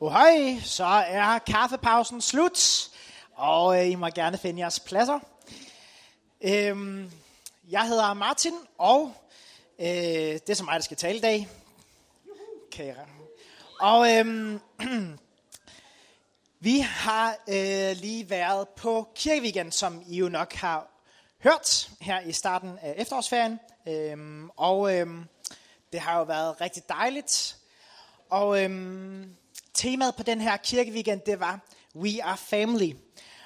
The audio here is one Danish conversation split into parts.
Hej, så er kaffepausen slut, og I må gerne finde jeres pladser. Jeg hedder Martin, og det er så mig, der skal tale i dag. Kære. Og vi har lige været på kirkeweekend, som I jo nok har hørt her i starten af efterårsferien. Det har jo været rigtig dejligt, og temaet på den her kirkeweekend, det var We are family.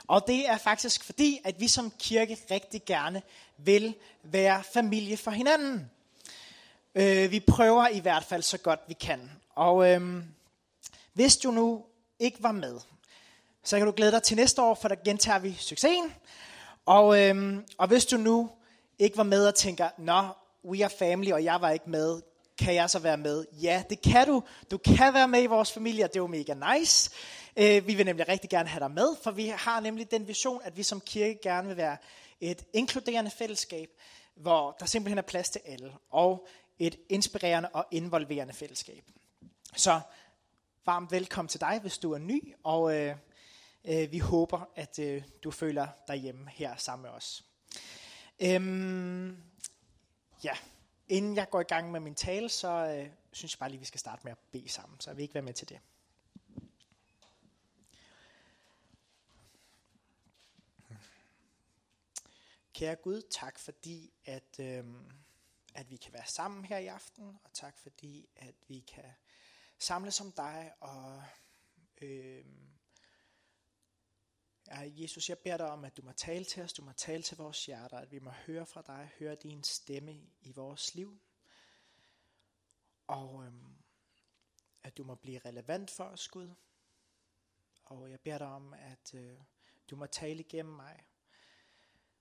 Og det er faktisk fordi, at vi som kirke rigtig gerne vil være familie for hinanden. Vi prøver i hvert fald så godt vi kan. Og hvis du nu ikke var med, så kan du glæde dig til næste år, for der gentager vi succesen. Og hvis du nu ikke var med og tænker, nå, we are family, og jeg var ikke med, kan jeg så være med? Ja, det kan du. Du kan være med i vores familie, og det er jo mega nice. Vi vil nemlig rigtig gerne have dig med, for vi har nemlig den vision, at vi som kirke gerne vil være et inkluderende fællesskab, hvor der simpelthen er plads til alle, og et inspirerende og involverende fællesskab. Så varmt velkommen til dig, hvis du er ny, og vi håber, at du føler dig hjemme her sammen med os. Inden jeg går i gang med min tale, så synes jeg bare lige, vi skal starte med at bede sammen, så jeg vil ikke være med til det. Kære Gud, tak fordi, at vi kan være sammen her i aften, og tak fordi, at vi kan samles om dig. Og Jesus, jeg beder dig om, at du må tale til os, du må tale til vores hjerter, at vi må høre fra dig, høre din stemme i vores liv. Og at du må blive relevant for os, Gud. Og jeg beder dig om, at du må tale igennem mig.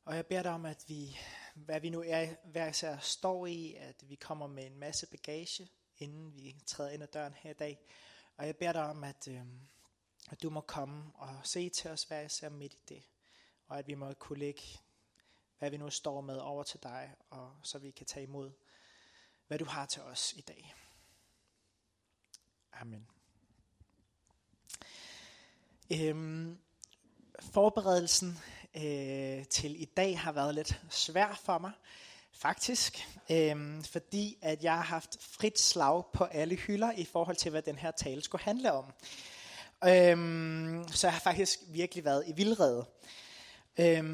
Og jeg beder dig om, at vi, hvad vi nu er, hver især står i, at vi kommer med en masse bagage, inden vi træder ind ad døren her i dag. Og jeg beder dig om, at du må komme og se til os, hvad især midt i det. Og at vi må kunne lægge, hvad vi nu står med, over til dig, og så vi kan tage imod, hvad du har til os i dag. Amen. Forberedelsen til i dag har været lidt svær for mig, faktisk. Fordi at jeg har haft frit slag på alle hylder i forhold til, hvad den her tale skulle handle om. Så jeg har faktisk virkelig været i vildrede. Jeg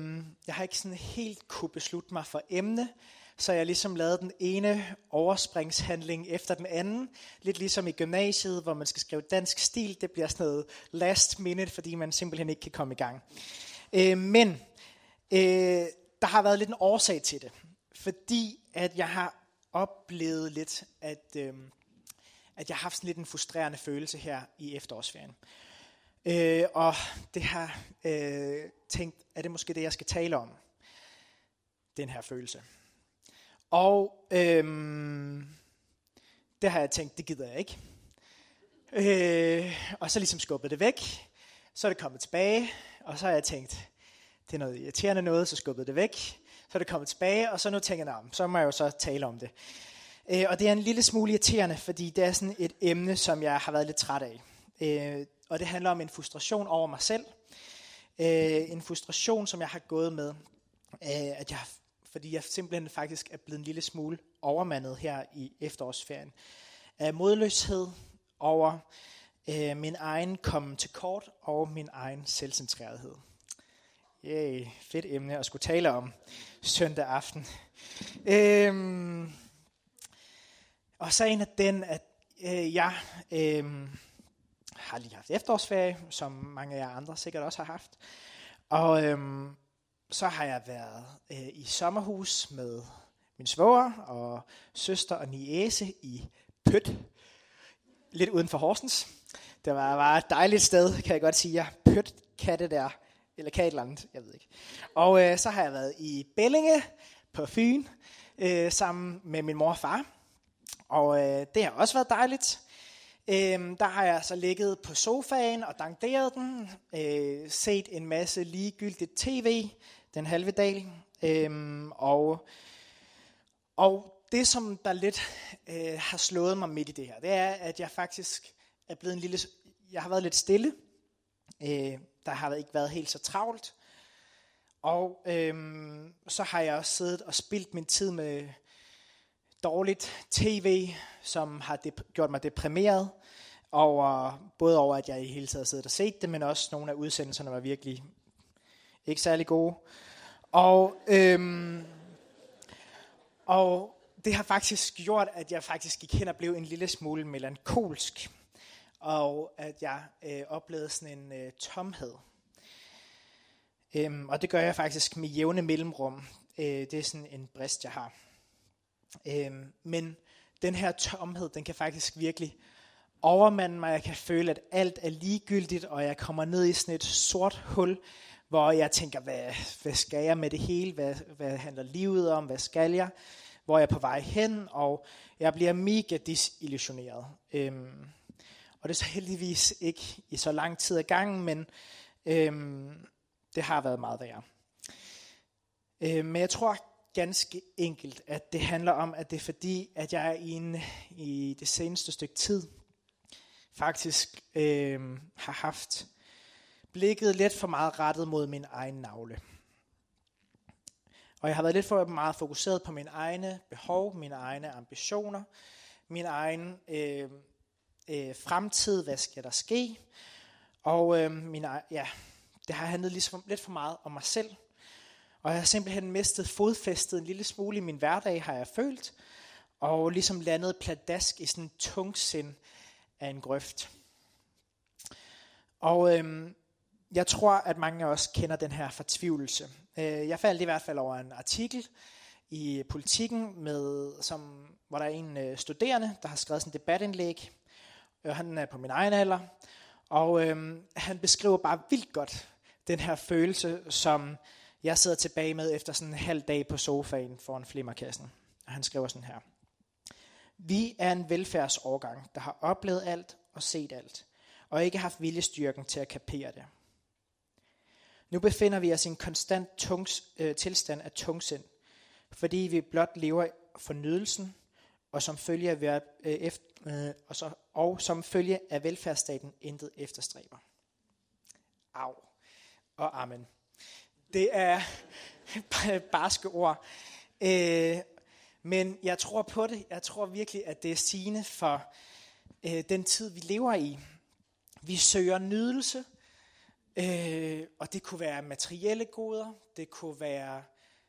har ikke sådan helt kunne beslutte mig for emne, så jeg ligesom lavede den ene overspringshandling efter den anden. Lidt ligesom i gymnasiet, hvor man skal skrive dansk stil. Det bliver sådan noget last minute, fordi man simpelthen ikke kan komme i gang. Men der har været lidt en årsag til det, fordi at jeg har oplevet lidt, at jeg har haft sådan lidt en frustrerende følelse her i efterårsferien. Og det har tænkt, er det måske det, jeg skal tale om? Den her følelse. Og det har jeg tænkt, det gider jeg ikke. Og så ligesom skubbet det væk. Så er det kommet tilbage, og så har jeg tænkt, det er noget irriterende noget, så skubbet det væk. Så er det kommet tilbage, og så nu tænker jeg, så må jeg jo så tale om det. Og det er en lille smule irriterende, fordi det er sådan et emne, som jeg har været lidt træt af. Og det handler om en frustration over mig selv. En frustration, som jeg har gået med, fordi jeg simpelthen faktisk er blevet en lille smule overmandet her i efterårsferien. Af modløshed over min egen kommen til kort og min egen selvcentrerethed. Yay, fedt emne at skulle tale om søndag aften. Og sagen er den, at jeg har lige haft efterårsferie, som mange af jer andre sikkert også har haft. Og så har jeg været i sommerhus med min svoger og søster og niece i Pøt. Lidt uden for Horsens. Det var et dejligt sted, kan jeg godt sige. Jeg Pøt kan det der, eller kan et eller andet, jeg ved ikke. Og så har jeg været i Bellinge på Fyn sammen med min mor og far. Og det har også været dejligt. Der har jeg så ligget på sofaen og danderet den. Set en masse ligegyldigt tv den halve dag. Og det som der lidt har slået mig midt i det her, det er at jeg faktisk er blevet en lille jeg har været lidt stille. Der har ikke været helt så travlt. Og så har jeg også siddet og spildt min tid med dårligt tv, som har gjort mig deprimeret. Både over, at jeg i hele taget siddet og set det, men også nogle af udsendelserne var virkelig ikke særlig gode. Og det har faktisk gjort, at jeg faktisk gik hen og blev en lille smule melankolsk. Og at jeg oplevede sådan en tomhed. Og det gør jeg faktisk med jævne mellemrum. Det er sådan en brist, jeg har. Men den her tomhed, den kan faktisk virkelig overmande mig. Jeg kan føle, at alt er ligegyldigt, og jeg kommer ned i sådan et sort hul, hvor jeg tænker, hvad skal jeg med det hele? Hvad handler livet om? Hvad skal jeg? Hvor jeg er på vej hen? Og jeg bliver mega disillusioneret. Og det er så heldigvis ikke i så lang tid ad gangen, men det har været meget værre. Men jeg tror ganske enkelt, at det handler om, at det er fordi, at jeg i det seneste stykke tid faktisk har haft blikket lidt for meget rettet mod min egen navle. Og jeg har været lidt for meget fokuseret på mine egne behov, mine egne ambitioner, min egen fremtid, hvad skal der ske? Og det har handlet ligesom lidt for meget om mig selv. Og jeg har simpelthen mistet fodfæstet en lille smule i min hverdag, har jeg følt. Og ligesom landet pladask i sådan en tungsind af en grøft. Og jeg tror, at mange af os kender den her fortvivlelse. Jeg faldt i hvert fald over en artikel i Politiken, hvor der er en studerende, der har skrevet sådan et debatindlæg. Han er på min egen alder, og han beskriver bare vildt godt den her følelse, som jeg sidder tilbage med efter sådan en halv dag på sofaen foran flimmerkassen. Og han skriver sådan her: Vi er en velfærdsårgang, der har oplevet alt og set alt, og ikke haft viljestyrken til at kapere det. Nu befinder vi os i en konstant tilstand af tungsind, fordi vi blot lever for nydelsen, og som følge af velfærdsstaten intet efterstræber. Au og amen. Det er barske ord. Men jeg tror på det. Jeg tror virkelig, at det er sigende for den tid, vi lever i. Vi søger nydelse. Og det kunne være materielle goder. Det kunne være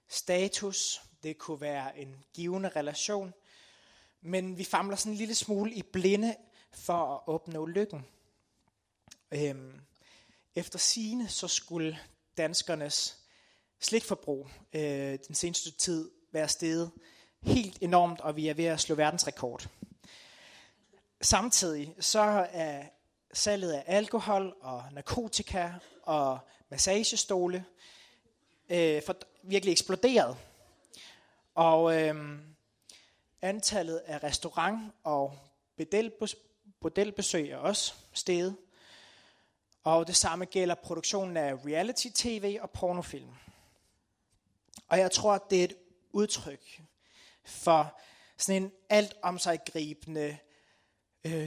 status. Det kunne være en givende relation. Men vi famler sådan en lille smule i blinde for at opnå lykken. Efter sigende så skulle danskernes slikforbrug den seneste tid være steget helt enormt, og vi er ved at slå verdensrekord. Samtidig så er salget af alkohol og narkotika og massagestole virkelig eksploderet. Og antallet af restaurant- og bordelbesøg er også steget. Og det samme gælder produktionen af reality-tv og pornofilm. Og jeg tror, at det er et udtryk for sådan en alt om sig gribende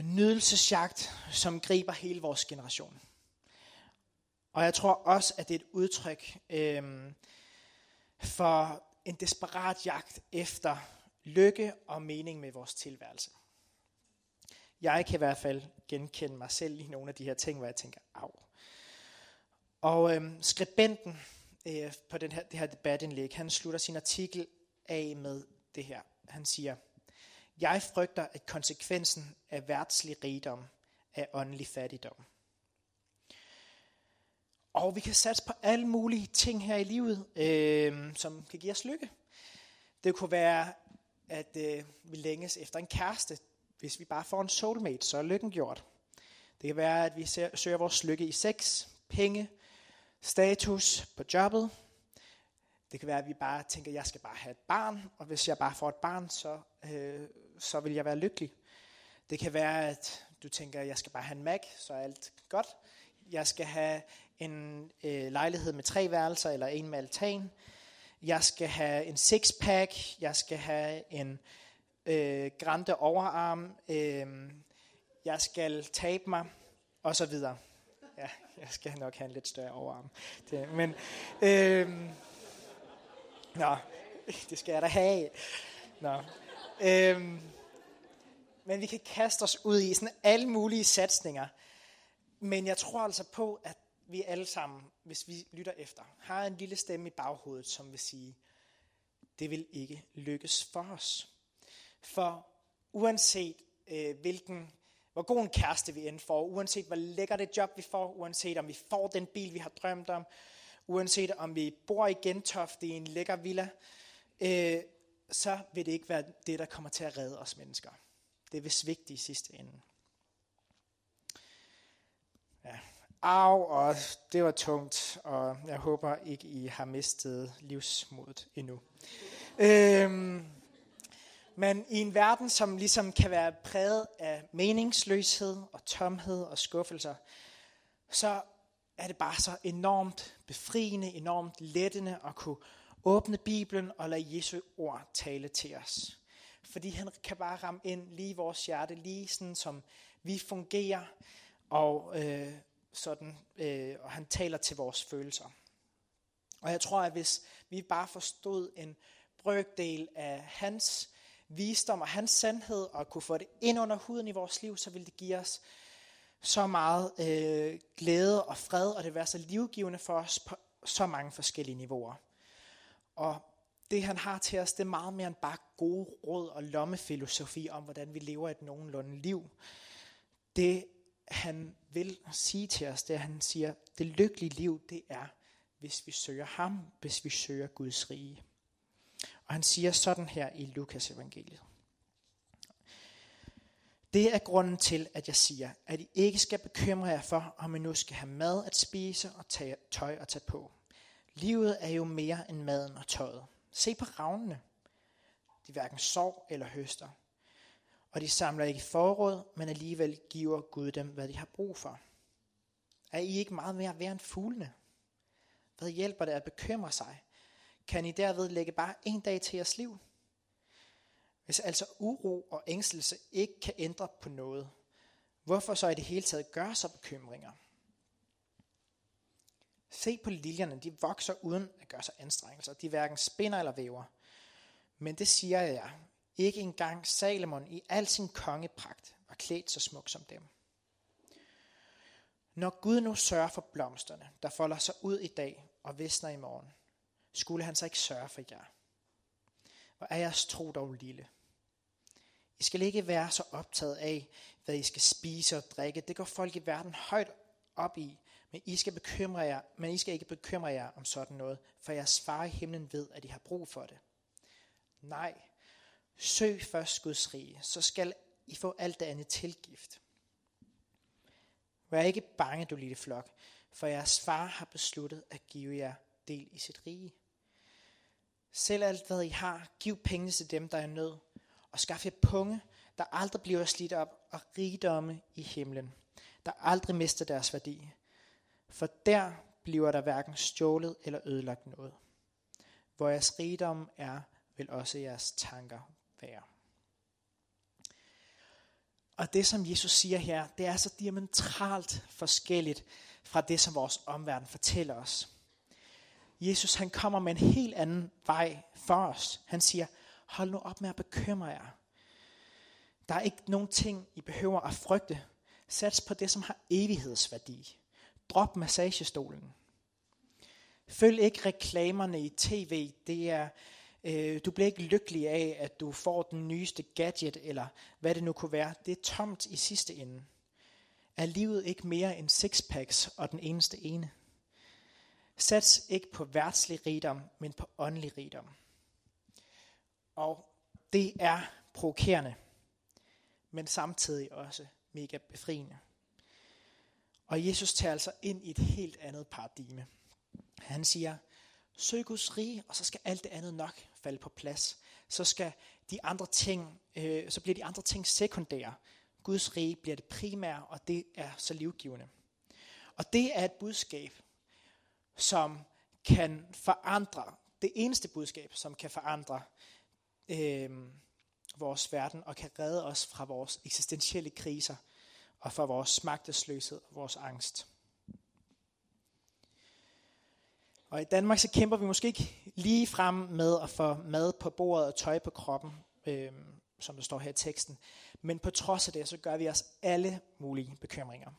nydelsesjagt, som griber hele vores generation. Og jeg tror også, at det er et udtryk for en desperat jagt efter lykke og mening med vores tilværelse. Jeg kan i hvert fald genkende mig selv i nogle af de her ting, hvor jeg tænker, au. Og skribenten på det her debatindlæg, han slutter sin artikel af med det her. Han siger: Jeg frygter, at konsekvensen af verdslig rigdom er åndelig fattigdom. Og vi kan satse på alle mulige ting her i livet, som kan give os lykke. Det kunne være, at vi længes efter en kæreste. Hvis vi bare får en soulmate, så er lykken gjort. Det kan være, at vi søger vores lykke i sex, penge, status på jobbet. Det kan være, at vi bare tænker, at jeg skal bare have et barn, og hvis jeg bare får et barn, så vil jeg være lykkelig. Det kan være, at du tænker, at jeg skal bare have en Mac, så er alt godt. Jeg skal have en lejlighed med 3 værelser eller en med altan. Jeg skal have en sixpack, jeg skal have en grænte overarm, jeg skal tabe mig, og så videre. Ja, jeg skal nok have en lidt større overarm. Nå, det skal jeg da have. Nå. Men vi kan kaste os ud i sådan alle mulige satsninger. Men jeg tror altså på, at vi alle sammen, hvis vi lytter efter, har en lille stemme i baghovedet, som vil sige, det vil ikke lykkes for os. For uanset hvor god en kæreste vi end får, uanset hvor lækker det job vi får, uanset om vi får den bil vi har drømt om, uanset om vi bor i Gentofte i en lækker villa, så vil det ikke være det, der kommer til at redde os mennesker. Det vil svigte i sidste ende. Ja. Og det var tungt, og jeg håber ikke, I har mistet livsmodet endnu. Men i en verden, som ligesom kan være præget af meningsløshed og tomhed og skuffelser, så er det bare så enormt befriende, enormt lettende at kunne åbne Bibelen og lade Jesu ord tale til os. Fordi han kan bare ramme ind lige i vores hjerte, lige sådan som vi fungerer, og han taler til vores følelser. Og jeg tror, at hvis vi bare forstod en brøkdel af hans visdom og hans sandhed, og kunne få det ind under huden i vores liv, så ville det give os så meget glæde og fred, og det vil være så livgivende for os på så mange forskellige niveauer. Og det han har til os, det er meget mere end bare gode råd og lommefilosofi om, hvordan vi lever et nogenlunde liv. Det han vil sige til os, det han siger, det lykkelige liv, det er, hvis vi søger ham, hvis vi søger Guds rige. Og han siger sådan her i Lukas evangeliet. Det er grunden til, at jeg siger, at I ikke skal bekymre jer for, om I nu skal have mad at spise og tøj at tage på. Livet er jo mere end maden og tøjet. Se på ravnene. De hverken sår eller høster. Og de samler ikke forråd, men alligevel giver Gud dem, hvad de har brug for. Er I ikke meget mere værd end fuglene? Hvad hjælper det at bekymre sig? Kan I derved lægge bare en dag til jeres liv? Hvis altså uro og ængstelse ikke kan ændre på noget, hvorfor så i det hele taget gøre sig bekymringer? Se på liljerne, de vokser uden at gøre sig anstrengelser. De hverken spinder eller væver. Men det siger jeg, ikke engang Salomon i al sin kongepragt var klædt så smuk som dem. Når Gud nu sørger for blomsterne, der folder sig ud i dag og visner i morgen, skulle han så ikke sørge for jer? Hvor er jeres tro dog lille? I skal ikke være så optaget af, hvad I skal spise og drikke. Det går folk i verden højt op i, men I skal ikke bekymre jer om sådan noget, for jeres far i himlen ved, at I har brug for det. Nej, søg først Guds rige, så skal I få alt det andet tilgift. Vær ikke bange, du lille flok, for jeres far har besluttet at give jer del i sit rige. Sælg alt, hvad I har, giv pengene til dem, der er i nød, og skaf jer punge, der aldrig bliver slidt op, og rigdomme i himlen, der aldrig mister deres værdi. For der bliver der hverken stjålet eller ødelagt noget. Hvor jeres rigdom er, vil også jeres tanker være. Og det, som Jesus siger her, det er så diametralt forskelligt fra det, som vores omverden fortæller os. Jesus, han kommer med en helt anden vej for os. Han siger, hold nu op med at bekymre jer. Der er ikke nogen ting, I behøver at frygte. Sats på det, som har evighedsværdi. Drop massagestolen. Følg ikke reklamerne i tv. Det er, du bliver ikke lykkelig af, at du får den nyeste gadget, eller hvad det nu kunne være. Det er tomt i sidste ende. Er livet ikke mere end sixpacks og den eneste ene? Sats ikke på værtslig rigdom, men på åndelig rigdom. Og det er provokerende, men samtidig også mega befriende. Og Jesus tager altså ind i et helt andet paradigme. Han siger, søg Guds rige, og så skal alt det andet nok falde på plads. Så skal de andre ting, så bliver de andre ting sekundære. Guds rige bliver det primære, og det er så livgivende. Og det er et budskab, som kan forandre, det eneste budskab, som kan forandre vores verden, og kan redde os fra vores eksistentielle kriser, og for vores magtesløshed og vores angst. Og i Danmark så kæmper vi måske ikke lige frem med at få mad på bordet og tøj på kroppen, som der står her i teksten. Men på trods af det, så gør vi os alle mulige bekymringer.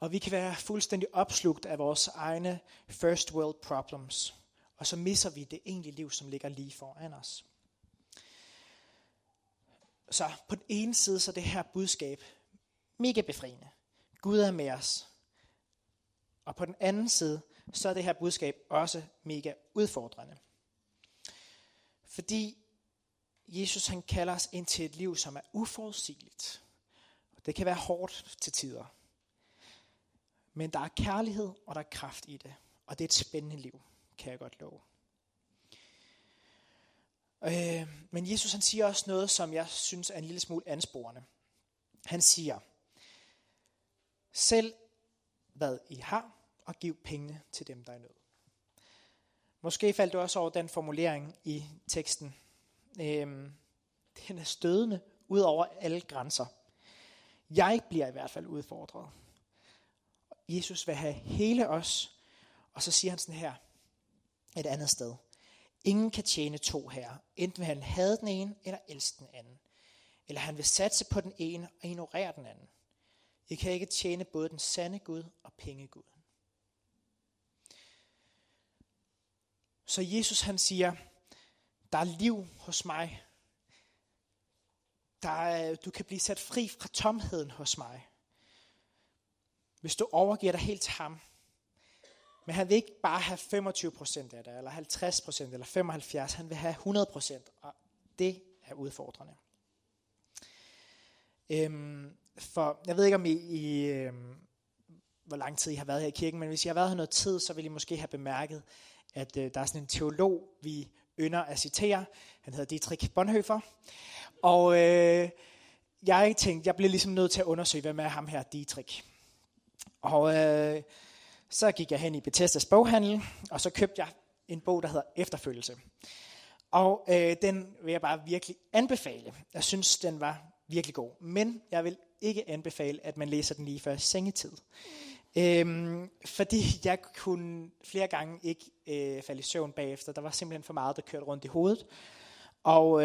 Og vi kan være fuldstændig opslugt af vores egne first world problems. Og så misser vi det egentlige liv, som ligger lige foran os. Så på den ene side, så er det her budskab mega befriende. Gud er med os. Og på den anden side, så er det her budskab også mega udfordrende. Fordi Jesus han kalder os ind til et liv, som er uforudsigeligt. Det kan være hårdt til tider. Men der er kærlighed, og der er kraft i det. Og det er et spændende liv, kan jeg godt love. Men Jesus han siger også noget, som jeg synes er en lille smule ansporende. Han siger, sælg hvad I har, og giv pengene til dem, der er i nød. Måske faldt du også over den formulering i teksten. Den er stødende ud over alle grænser. Jeg bliver i hvert fald udfordret. Jesus vil have hele os, og så siger han sådan her et andet sted. Ingen kan tjene to herrer. Enten vil han hade den ene, eller elske den anden. Eller han vil satse på den ene og ignorere den anden. I kan ikke tjene både den sande Gud og pengegud. Så Jesus han siger, der er liv hos mig. Du kan blive sat fri fra tomheden hos mig. Hvis du overgiver dig helt til ham. Men han vil ikke bare have 25% af det, eller 50%, eller 75%. Han vil have 100%, og det er udfordrende. For jeg ved ikke, om I hvor lang tid I har været her i kirken, men hvis I har været her noget tid, så vil I måske have bemærket, at der er sådan en teolog, vi ynder at citere. Han hedder Dietrich Bonhoeffer. Og jeg tænkte, jeg blev ligesom nødt til at undersøge, hvem er ham her Dietrich. Og så gik jeg hen i Bethesdas boghandel, og så købte jeg en bog, der hedder Efterfølgelse. Og den vil jeg bare virkelig anbefale. Jeg synes, den var virkelig god. Men jeg vil ikke anbefale, at man læser den lige før sengetid. Fordi jeg kunne flere gange ikke falde i søvn bagefter. Der var simpelthen for meget, der kørte rundt i hovedet. Og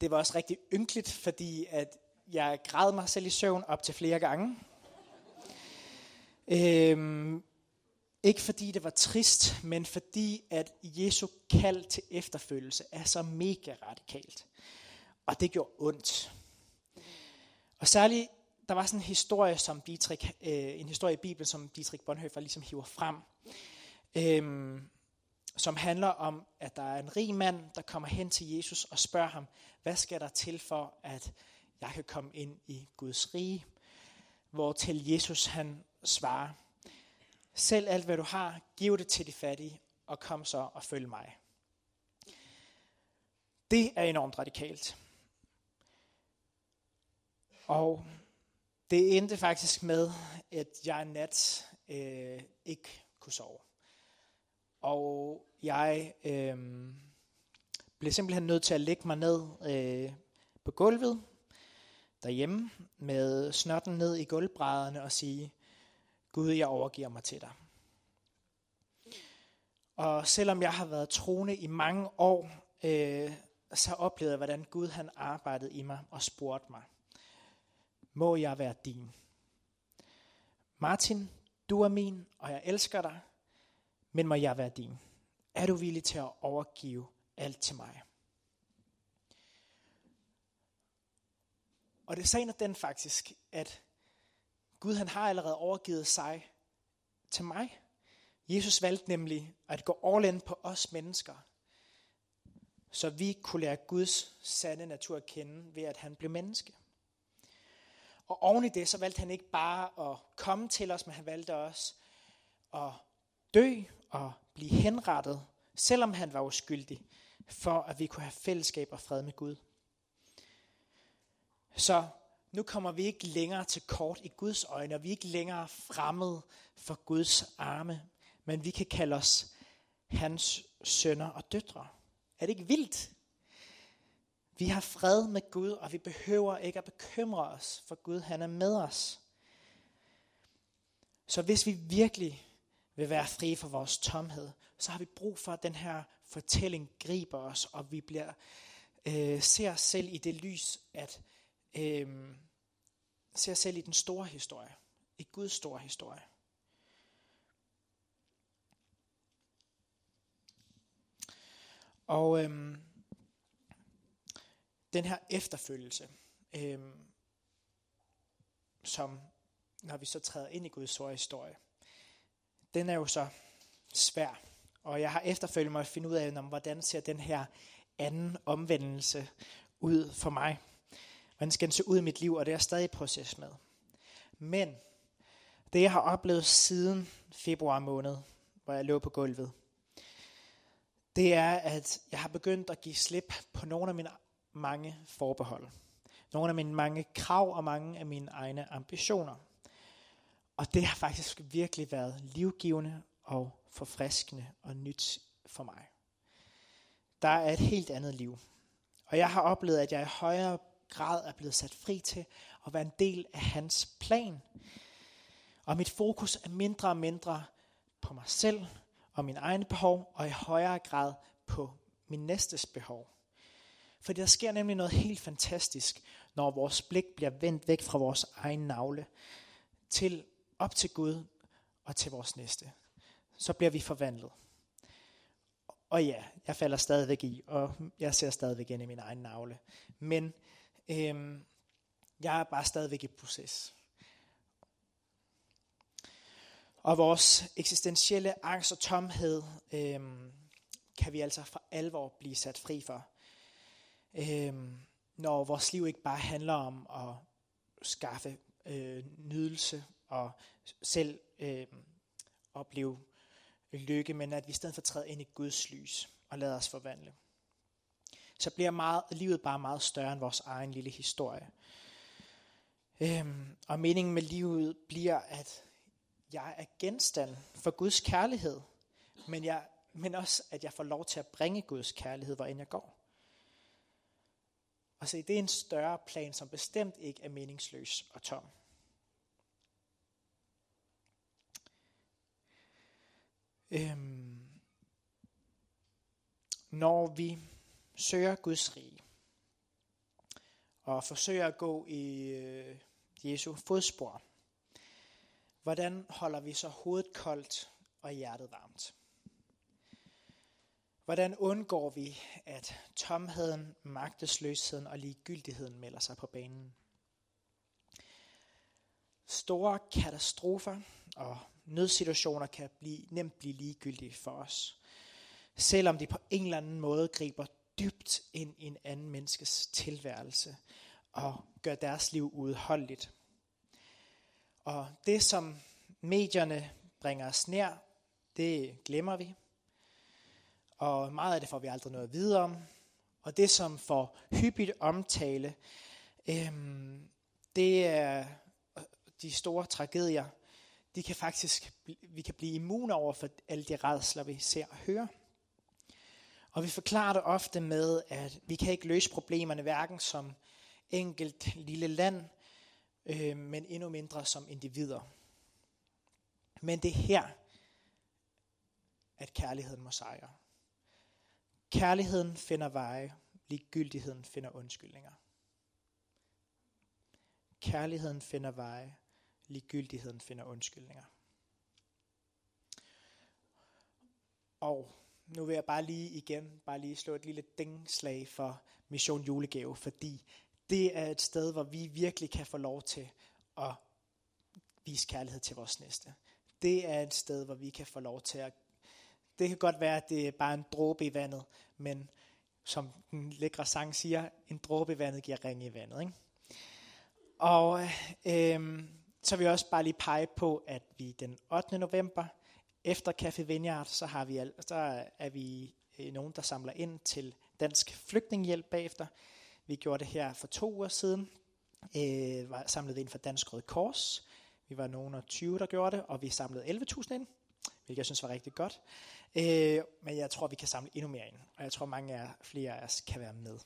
det var også rigtig ynkeligt, fordi at jeg græd mig selv i søvn op til flere gange. Ikke fordi det var trist, men fordi at Jesu kald til efterfølgelse er så mega radikalt. Og det gjorde ondt. Og særligt, der var sådan en historie, som Dietrich, en historie i Bibelen, som Dietrich Bonhoeffer ligesom hiver frem, som handler om, at der er en rig mand, der kommer hen til Jesus og spørger ham, hvad skal der til for, at jeg kan komme ind i Guds rige? Hvortil Jesus han svarer, sælg alt hvad du har, giv det til de fattige, og kom så og følg mig. Det er enormt radikalt. Og det endte faktisk med, at jeg en nat ikke kunne sove. Og jeg blev simpelthen nødt til at lægge mig ned på gulvet derhjemme med snørten ned i gulvbrædderne og sige, Gud, jeg overgiver mig til dig. Og selvom jeg har været troende i mange år, så oplevede jeg, hvordan Gud han arbejdede i mig og spurgte mig, må jeg være din? Martin, du er min, og jeg elsker dig, men må jeg være din? Er du villig til at overgive alt til mig? Og det sagen er den faktisk, at Gud han har allerede overgivet sig til mig. Jesus valgte nemlig at gå all in på os mennesker, så vi kunne lære Guds sande natur at kende ved at han blev menneske. Og oven i det, så valgte han ikke bare at komme til os, men han valgte også at dø og blive henrettet, selvom han var uskyldig, for at vi kunne have fællesskab og fred med Gud. Så nu kommer vi ikke længere til kort i Guds øjne, og vi er ikke længere fremmede for Guds arme, men vi kan kalde os hans sønner og døtre. Er det ikke vildt? Vi har fred med Gud, og vi behøver ikke at bekymre os, for Gud han er med os. Så hvis vi virkelig vil være frie fra vores tomhed, så har vi brug for, at den her fortælling griber os, og vi ser os selv i det lys, at ser os selv i den store historie, i Guds store historie. Og den her efterfølgelse, som når vi så træder ind i Guds store historie, den er jo så svær. Og jeg har efterfølgende måttet finde ud af, hvordan ser den her anden omvendelse ud for mig. Hvordan skal den se ud i mit liv, og det er jeg stadig i proces med. Men det jeg har oplevet siden februar måned, hvor jeg lå på gulvet, det er, at jeg har begyndt at give slip på nogle af mine mange forbehold. Nogle af mine mange krav og mange af mine egne ambitioner. Og det har faktisk virkelig været livgivende og forfriskende og nyt for mig. Der er et helt andet liv. Og jeg har oplevet, at jeg i højere grad er blevet sat fri til at være en del af hans plan. Og mit fokus er mindre og mindre på mig selv og mine egne behov, og i højere grad på min næstes behov. For der sker nemlig noget helt fantastisk, når vores blik bliver vendt væk fra vores egen navle, op til Gud og til vores næste. Så bliver vi forvandlet. Og ja, jeg falder stadigvæk i, og jeg ser stadigvæk ind i min egen navle. Men jeg er bare stadigvæk i proces. Og vores eksistentielle angst og tomhed kan vi altså for alvor blive sat fri for. Når vores liv ikke bare handler om at skaffe nydelse og selv opleve lykke, men at vi i stedet for træder ind i Guds lys og lader os forvandle. Så bliver livet bare meget større end vores egen lille historie. Og meningen med livet bliver, at jeg er genstand for Guds kærlighed, men også at jeg får lov til at bringe Guds kærlighed, hvor end jeg går. Og se, det er en større plan, som bestemt ikke er meningsløs og tom. Når vi søger Guds rige og forsøger at gå i Jesu fodspor, hvordan holder vi så hovedet koldt og hjertet varmt? Hvordan undgår vi, at tomheden, magtesløsheden og ligegyldigheden melder sig på banen? Store katastrofer og nødsituationer kan nemt blive ligegyldige for os, selvom de på en eller anden måde griber dybt ind i en anden menneskes tilværelse og gør deres liv uudholdeligt. Og det, som medierne bringer os nær, det glemmer vi. Og meget af det får vi aldrig noget at vide om. Og det, som får hyppigt omtale, det er de store tragedier. Vi kan blive immune over for alle de rædsler, vi ser og hører. Og vi forklarer det ofte med, at vi kan ikke løse problemerne, hverken som enkelt lille land, men endnu mindre som individer. Men det er her, at kærligheden må sejre. Kærligheden finder veje, ligegyldigheden finder undskyldninger. Kærligheden finder veje, ligegyldigheden finder undskyldninger. Og nu vil jeg bare lige slå et lille dingslag for Mission Julegave, fordi det er et sted, hvor vi virkelig kan få lov til at vise kærlighed til vores næste. Det er et sted, hvor vi kan få lov til at... Det kan godt være, at det er bare en dråbe i vandet, men som den lækre sang siger, en dråbe i vandet giver ringe i vandet, ikke? Og så vil jeg også bare lige pege på, at vi den 8. november, efter Café Vineyard, så er vi nogen, der samler ind til Dansk Flygtningehjælp bagefter. Vi gjorde det her for 2 uger siden, samlede ind for Dansk Røde Kors. Vi var nogen af 20, der gjorde det, og vi samlede 11.000 ind, hvilket jeg synes var rigtig godt. Men jeg tror, vi kan samle endnu mere ind, og jeg tror, mange af flere af os kan være med.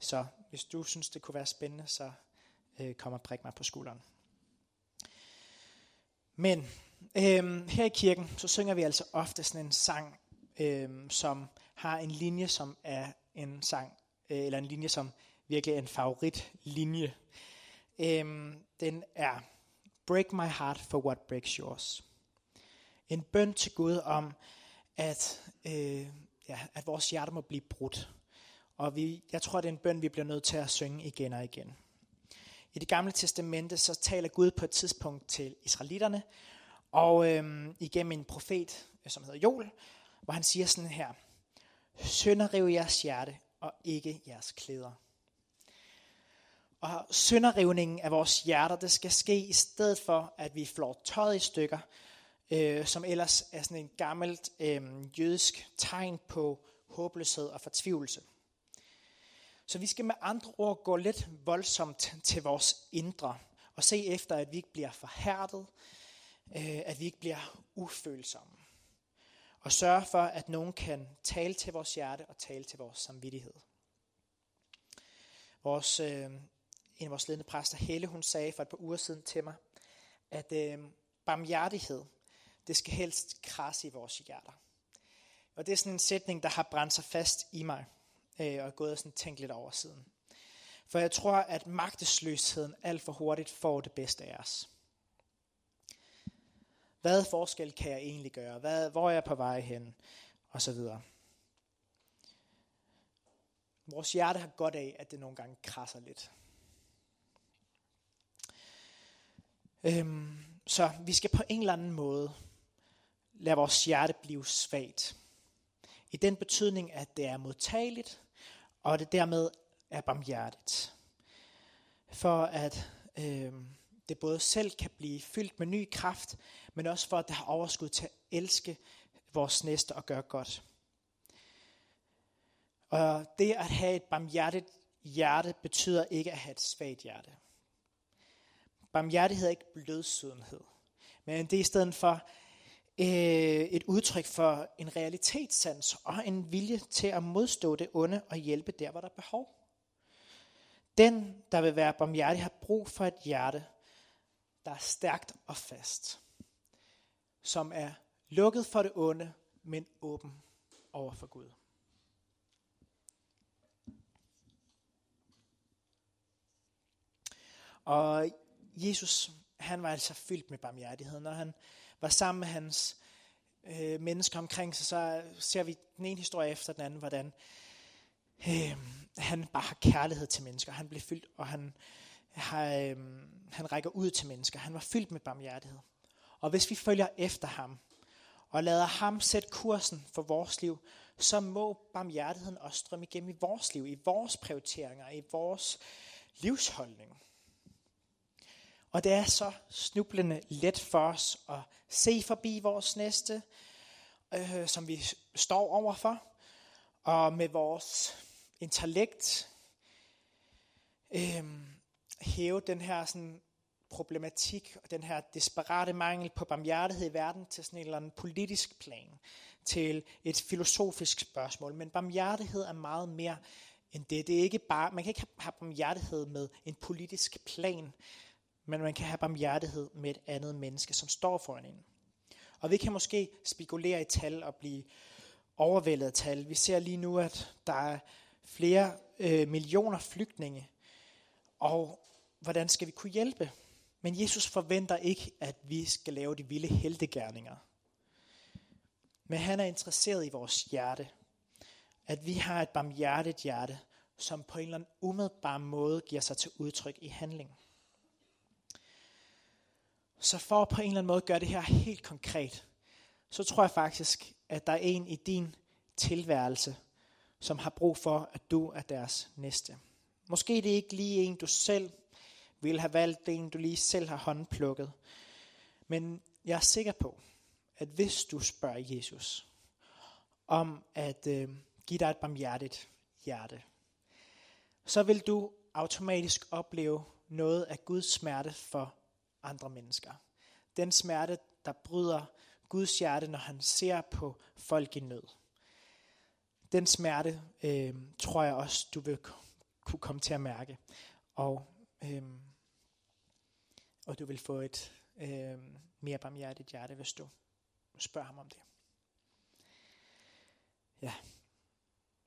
Så hvis du synes, det kunne være spændende, så kom og prik mig på skulderen. Men her i kirken, så synger vi altså ofte sådan en sang, som har en linje, som er en sang, eller en linje, som virkelig er en favoritlinje. Den er, break my heart for what breaks yours. En bøn til Gud om, at vores hjerte må blive brudt. Og jeg tror, det er en bøn, vi bliver nødt til at synge igen og igen. I Det Gamle Testamente, så taler Gud på et tidspunkt til israelitterne, og igennem en profet, som hedder Joel, hvor han siger sådan her, sønderriv jeres hjerte, og ikke jeres klæder. Og sønderrivningen af vores hjerter, det skal ske i stedet for, at vi flår tøjet i stykker, som ellers er sådan en gammelt jødisk tegn på håbløshed og fortvivlelse. Så vi skal med andre ord gå lidt voldsomt til vores indre, og se efter, at vi ikke bliver forhærdet, at vi ikke bliver ufølsomme. Og sørge for, at nogen kan tale til vores hjerte og tale til vores samvittighed. En af vores ledende præster, Helle, hun sagde for et par uger siden til mig, at barmhjertighed, det skal helst krasse i vores hjerter. Og det er sådan en sætning, der har brændt sig fast i mig, og gået og sådan tænkt lidt over siden. For jeg tror, at magtesløsheden alt for hurtigt får det bedste af os. Hvad forskel kan jeg egentlig gøre? Hvor er jeg på vej hen? Og så videre. Vores hjerte har godt af, at det nogle gange krasser lidt. Så vi skal på en eller anden måde lade vores hjerte blive svagt. I den betydning, at det er modtageligt, og det dermed er barmhjertigt. For at det både selv kan blive fyldt med ny kraft, men også for at det har overskud til at elske vores næste og gøre godt. Og det at have et barmhjertigt hjerte betyder ikke at have et svagt hjerte. Barmhjertighed er ikke blødsydenhed, men det er i stedet for et udtryk for en realitetssans og en vilje til at modstå det onde og hjælpe der, hvor der er behov. Den, der vil være barmhjertig, har brug for et hjerte, der er stærkt og fast, som er lukket for det onde, men åben over for Gud. Og Jesus, han var altså fyldt med barmhjertighed. Når han var sammen med hans mennesker omkring sig, så ser vi den ene historie efter den anden, hvordan han bare har kærlighed til mennesker. Han blev fyldt, og han rækker ud til mennesker. Han var fyldt med barmhjertighed. Og hvis vi følger efter ham, og lader ham sætte kursen for vores liv, så må barmhjertigheden også strømme igennem i vores liv, i vores prioriteringer, i vores livsholdning. Og det er så snublende let for os at se forbi vores næste, som vi står overfor, og med vores intellekt hæve den her sådan problematik og den her desperate mangel på barmhjertighed i verden til sådan en eller anden politisk plan, til et filosofisk spørgsmål. Men barmhjertighed er meget mere end det. Det er ikke bare, man kan ikke have barmhjertighed med en politisk plan, men man kan have barmhjertighed med et andet menneske, som står foran en. Og vi kan måske spekulere i tal og blive overvældet af tal. Vi ser lige nu, at der er flere millioner flygtninge, og hvordan skal vi kunne hjælpe? Men Jesus forventer ikke, at vi skal lave de vilde heltegerninger. Men han er interesseret i vores hjerte. At vi har et barmhjertigt hjerte, som på en eller anden umiddelbar måde giver sig til udtryk i handling. Så for at på en eller anden måde gøre det her helt konkret, så tror jeg faktisk, at der er en i din tilværelse, som har brug for, at du er deres næste. Måske det er ikke lige en, du selv ville have valgt, det er en, du lige selv har håndplukket. Men jeg er sikker på, at hvis du spørger Jesus om at give dig et barmhjertigt hjerte, så vil du automatisk opleve noget af Guds smerte for andre mennesker. Den smerte, der bryder Guds hjerte, når han ser på folk i nød. Den smerte tror jeg også, du vil kunne komme til at mærke. Og du vil få et mere barmhjertigt hjerte, hvis du spørger ham om det. Ja.